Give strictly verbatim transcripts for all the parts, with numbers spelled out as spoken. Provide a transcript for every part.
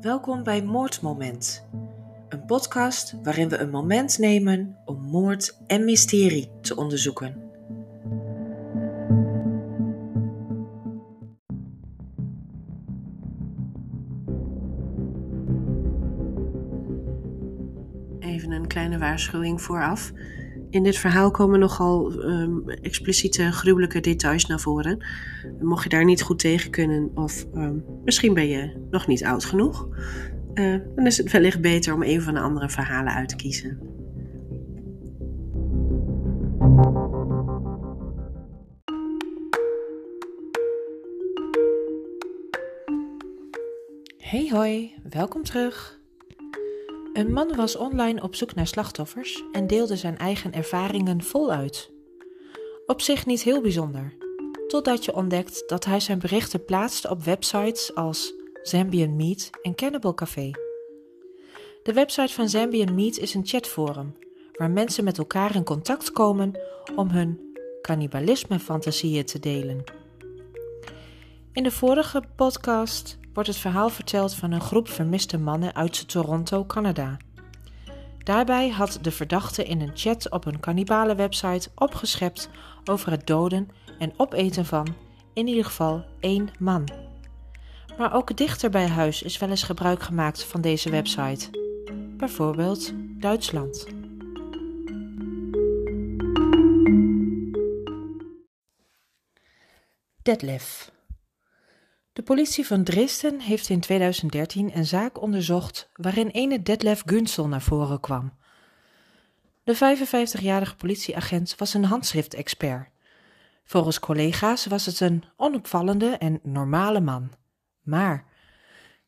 Welkom bij Moordmoment, een podcast waarin we een moment nemen om moord en mysterie te onderzoeken. Even een kleine waarschuwing vooraf. In dit verhaal komen nogal um, expliciete, gruwelijke details naar voren. Mocht je daar niet goed tegen kunnen of um, misschien ben je nog niet oud genoeg, uh, dan is het wellicht beter om een van de andere verhalen uit te kiezen. Hey hoi, welkom terug. Een man was online op zoek naar slachtoffers en deelde zijn eigen ervaringen voluit. Op zich niet heel bijzonder, totdat je ontdekt dat hij zijn berichten plaatste op websites als Zambian Meat en Cannibal Café. De website van Zambian Meat is een chatforum waar mensen met elkaar in contact komen om hun cannibalisme-fantasieën te delen. In de vorige podcast wordt het verhaal verteld van een groep vermiste mannen uit Toronto, Canada. Daarbij had de verdachte in een chat op een cannibalenwebsite opgeschept over het doden en opeten van, in ieder geval, één man. Maar ook dichter bij huis is wel eens gebruik gemaakt van deze website. Bijvoorbeeld Duitsland. Detlev. De politie van Dresden heeft in tweeduizend dertien een zaak onderzocht waarin ene Detlev Günzel naar voren kwam. De vijfenvijftigjarige politieagent was een handschriftexpert. Volgens collega's was het een onopvallende en normale man. Maar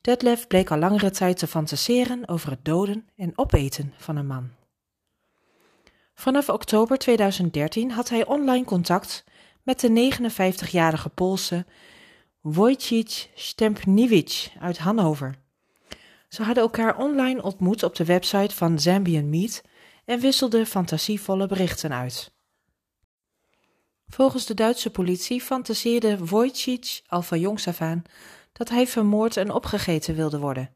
Detlev bleek al langere tijd te fantaseren over het doden en opeten van een man. Vanaf oktober tweeduizend dertien had hij online contact met de negenenvijftigjarige Poolse Wojciech Stempniewicz uit Hannover. Ze hadden elkaar online ontmoet op de website van Zambian Meat en wisselden fantasievolle berichten uit. Volgens de Duitse politie fantaseerde Wojciech al van jongs af aan dat hij vermoord en opgegeten wilde worden.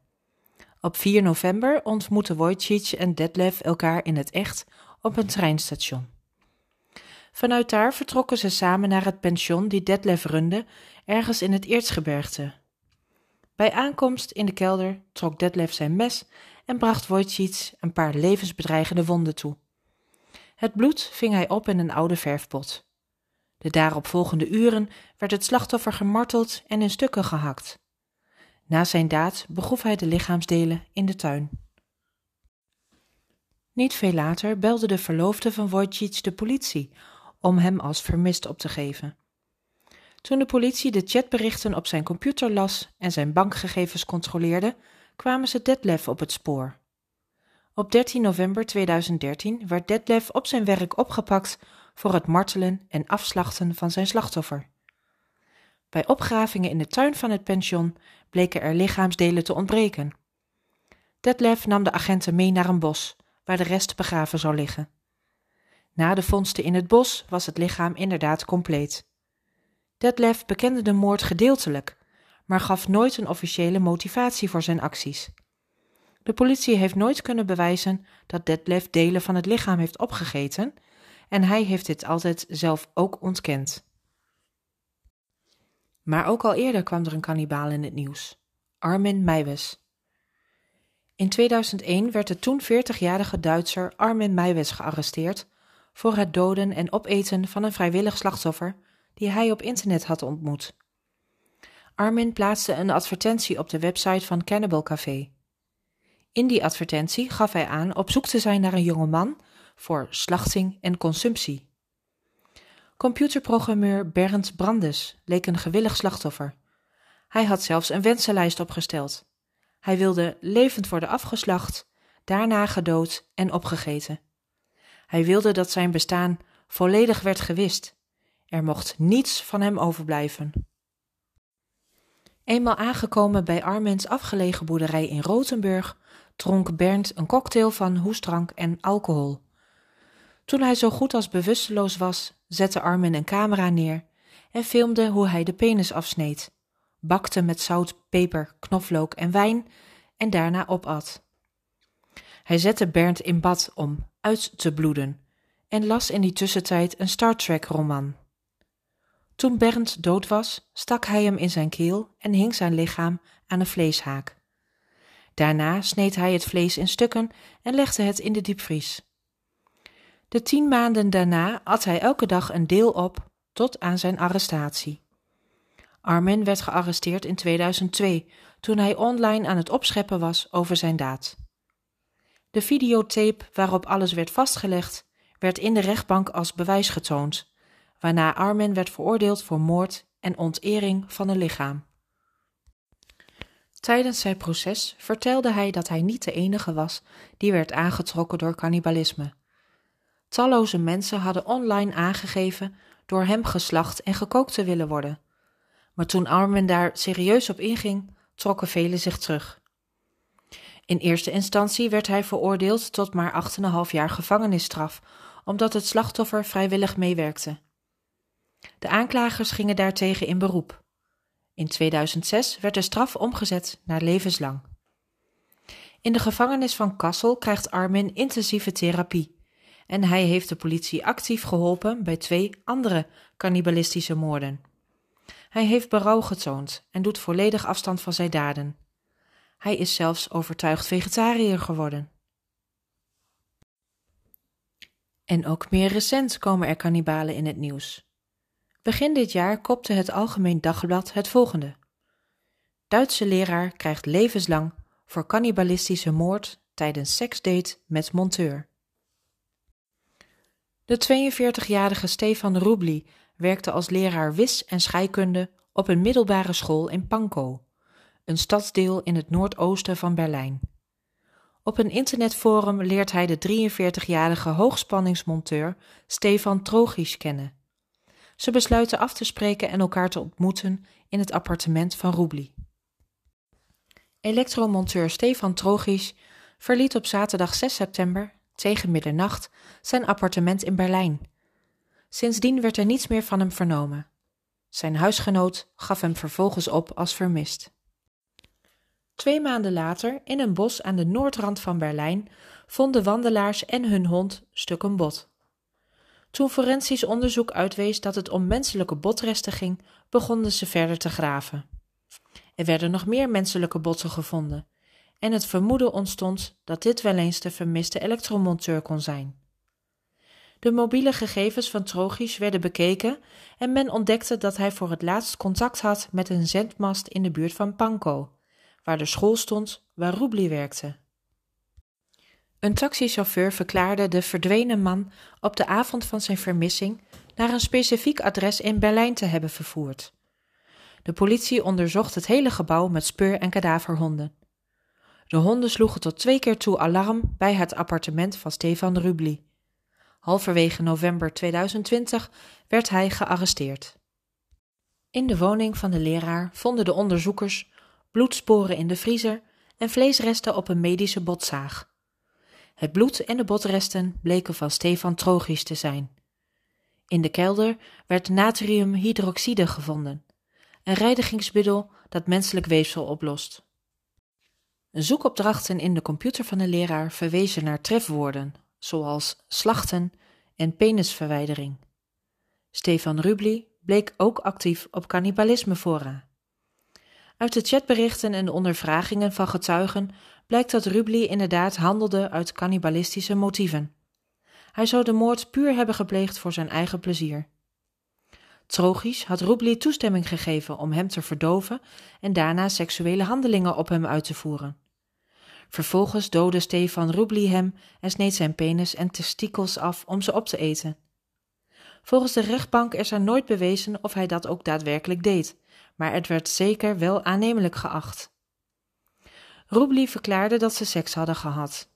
Op vier november ontmoetten Wojciech en Detlev elkaar in het echt op een treinstation. Vanuit daar vertrokken ze samen naar het pension die Detlev runde, ergens in het Eertsgebergte. Bij aankomst in de kelder trok Detlev zijn mes en bracht Wojciech een paar levensbedreigende wonden toe. Het bloed ving hij op in een oude verfpot. De daaropvolgende uren werd het slachtoffer gemarteld en in stukken gehakt. Na zijn daad begroef hij de lichaamsdelen in de tuin. Niet veel later belde de verloofde van Wojciech de politie om hem als vermist op te geven. Toen de politie de chatberichten op zijn computer las en zijn bankgegevens controleerde, kwamen ze Detlev op het spoor. Op dertien november tweeduizend dertien werd Detlev op zijn werk opgepakt voor het martelen en afslachten van zijn slachtoffer. Bij opgravingen in de tuin van het pension bleken er lichaamsdelen te ontbreken. Detlev nam de agenten mee naar een bos, waar de rest begraven zou liggen. Na de vondsten in het bos was het lichaam inderdaad compleet. Detlev bekende de moord gedeeltelijk, maar gaf nooit een officiële motivatie voor zijn acties. De politie heeft nooit kunnen bewijzen dat Detlev delen van het lichaam heeft opgegeten en hij heeft dit altijd zelf ook ontkend. Maar ook al eerder kwam er een kannibaal in het nieuws, Armin Meiwes. In tweeduizend één werd de toen veertigjarige Duitser Armin Meiwes gearresteerd voor het doden en opeten van een vrijwillig slachtoffer die hij op internet had ontmoet. Armin plaatste een advertentie op de website van Cannibal Café. In die advertentie gaf hij aan op zoek te zijn naar een jonge man voor slachting en consumptie. Computerprogrammeur Bernd Brandes leek een gewillig slachtoffer. Hij had zelfs een wensenlijst opgesteld. Hij wilde levend worden afgeslacht, daarna gedood en opgegeten. Hij wilde dat zijn bestaan volledig werd gewist. Er mocht niets van hem overblijven. Eenmaal aangekomen bij Armin's afgelegen boerderij in Rotenburg, dronk Bernd een cocktail van hoestdrank en alcohol. Toen hij zo goed als bewusteloos was, zette Armin een camera neer en filmde hoe hij de penis afsneed, bakte met zout, peper, knoflook en wijn en daarna opat. Hij zette Bernd in bad om uit te bloeden en las in die tussentijd een Star Trek-roman. Toen Bernd dood was, stak hij hem in zijn keel en hing zijn lichaam aan een vleeshaak. Daarna sneed hij het vlees in stukken en legde het in de diepvries. De tien maanden daarna at hij elke dag een deel op, tot aan zijn arrestatie. Armin werd gearresteerd in tweeduizend twee, toen hij online aan het opscheppen was over zijn daad. De videotape waarop alles werd vastgelegd, werd in de rechtbank als bewijs getoond, waarna Armin werd veroordeeld voor moord en ontering van een lichaam. Tijdens zijn proces vertelde hij dat hij niet de enige was die werd aangetrokken door cannibalisme. Talloze mensen hadden online aangegeven door hem geslacht en gekookt te willen worden. Maar toen Armin daar serieus op inging, trokken velen zich terug. In eerste instantie werd hij veroordeeld tot maar acht komma vijf jaar gevangenisstraf, omdat het slachtoffer vrijwillig meewerkte. De aanklagers gingen daartegen in beroep. In tweeduizend zes werd de straf omgezet naar levenslang. In de gevangenis van Kassel krijgt Armin intensieve therapie en hij heeft de politie actief geholpen bij twee andere cannibalistische moorden. Hij heeft berouw getoond en doet volledig afstand van zijn daden. Hij is zelfs overtuigd vegetariër geworden. En ook meer recent komen er kannibalen in het nieuws. Begin dit jaar kopte het Algemeen Dagblad het volgende. Duitse leraar krijgt levenslang voor cannibalistische moord tijdens seksdate met monteur. De tweeënveertigjarige Stefan Rubli werkte als leraar wis- en scheikunde op een middelbare school in Pankow, een stadsdeel in het noordoosten van Berlijn. Op een internetforum leert hij de drieënveertigjarige hoogspanningsmonteur Stefan Trogisch kennen. Ze besluiten af te spreken en elkaar te ontmoeten in het appartement van Rubli. Elektromonteur Stefan Trogisch verliet op zaterdag zes september, tegen middernacht, zijn appartement in Berlijn. Sindsdien werd er niets meer van hem vernomen. Zijn huisgenoot gaf hem vervolgens op als vermist. Twee maanden later, in een bos aan de noordrand van Berlijn, vonden wandelaars en hun hond stukken bot. Toen forensisch onderzoek uitwees dat het om menselijke botresten ging, begonnen ze verder te graven. Er werden nog meer menselijke botten gevonden en het vermoeden ontstond dat dit wel eens de vermiste elektromonteur kon zijn. De mobiele gegevens van Trogisch werden bekeken en men ontdekte dat hij voor het laatst contact had met een zendmast in de buurt van Pankow, waar de school stond waar Rubli werkte. Een taxichauffeur verklaarde de verdwenen man op de avond van zijn vermissing naar een specifiek adres in Berlijn te hebben vervoerd. De politie onderzocht het hele gebouw met speur- en kadaverhonden. De honden sloegen tot twee keer toe alarm bij het appartement van Stefan Rubli. Halverwege november tweeduizend twintig werd hij gearresteerd. In de woning van de leraar vonden de onderzoekers bloedsporen in de vriezer en vleesresten op een medische botzaag. Het bloed en de botresten bleken van Stefan Trogisch te zijn. In de kelder werd natriumhydroxide gevonden, een reinigingsmiddel dat menselijk weefsel oplost. Zoekopdrachten in de computer van de leraar verwezen naar trefwoorden, zoals slachten en penisverwijdering. Stefan Rubli bleek ook actief op cannibalismefora. Uit de chatberichten en de ondervragingen van getuigen blijkt dat Rubli inderdaad handelde uit cannibalistische motieven. Hij zou de moord puur hebben gepleegd voor zijn eigen plezier. Trogisch had Rubli toestemming gegeven om hem te verdoven en daarna seksuele handelingen op hem uit te voeren. Vervolgens doodde Stefan Rubli hem en sneed zijn penis en testikels af om ze op te eten. Volgens de rechtbank is er nooit bewezen of hij dat ook daadwerkelijk deed, maar het werd zeker wel aannemelijk geacht. Rubli verklaarde dat ze seks hadden gehad.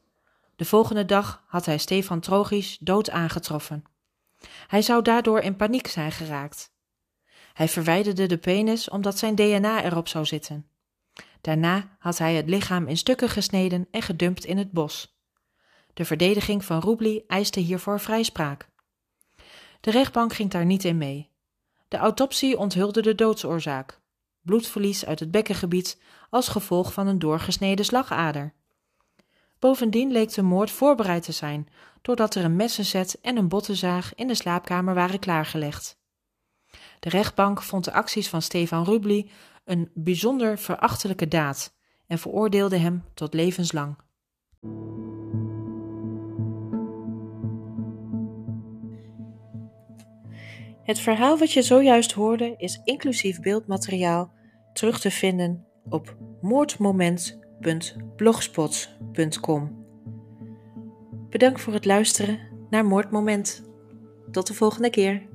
De volgende dag had hij Stefan Trogisch dood aangetroffen. Hij zou daardoor in paniek zijn geraakt. Hij verwijderde de penis omdat zijn D N A erop zou zitten. Daarna had hij het lichaam in stukken gesneden en gedumpt in het bos. De verdediging van Rubli eiste hiervoor vrijspraak. De rechtbank ging daar niet in mee. De autopsie onthulde de doodsoorzaak: bloedverlies uit het bekkengebied als gevolg van een doorgesneden slagader. Bovendien leek de moord voorbereid te zijn, doordat er een messenset en een bottenzaag in de slaapkamer waren klaargelegd. De rechtbank vond de acties van Stefan Rubli een bijzonder verachtelijke daad en veroordeelde hem tot levenslang. Het verhaal wat je zojuist hoorde is inclusief beeldmateriaal terug te vinden op moordmoment punt blogspot punt com. Bedankt voor het luisteren naar Moordmoment. Tot de volgende keer.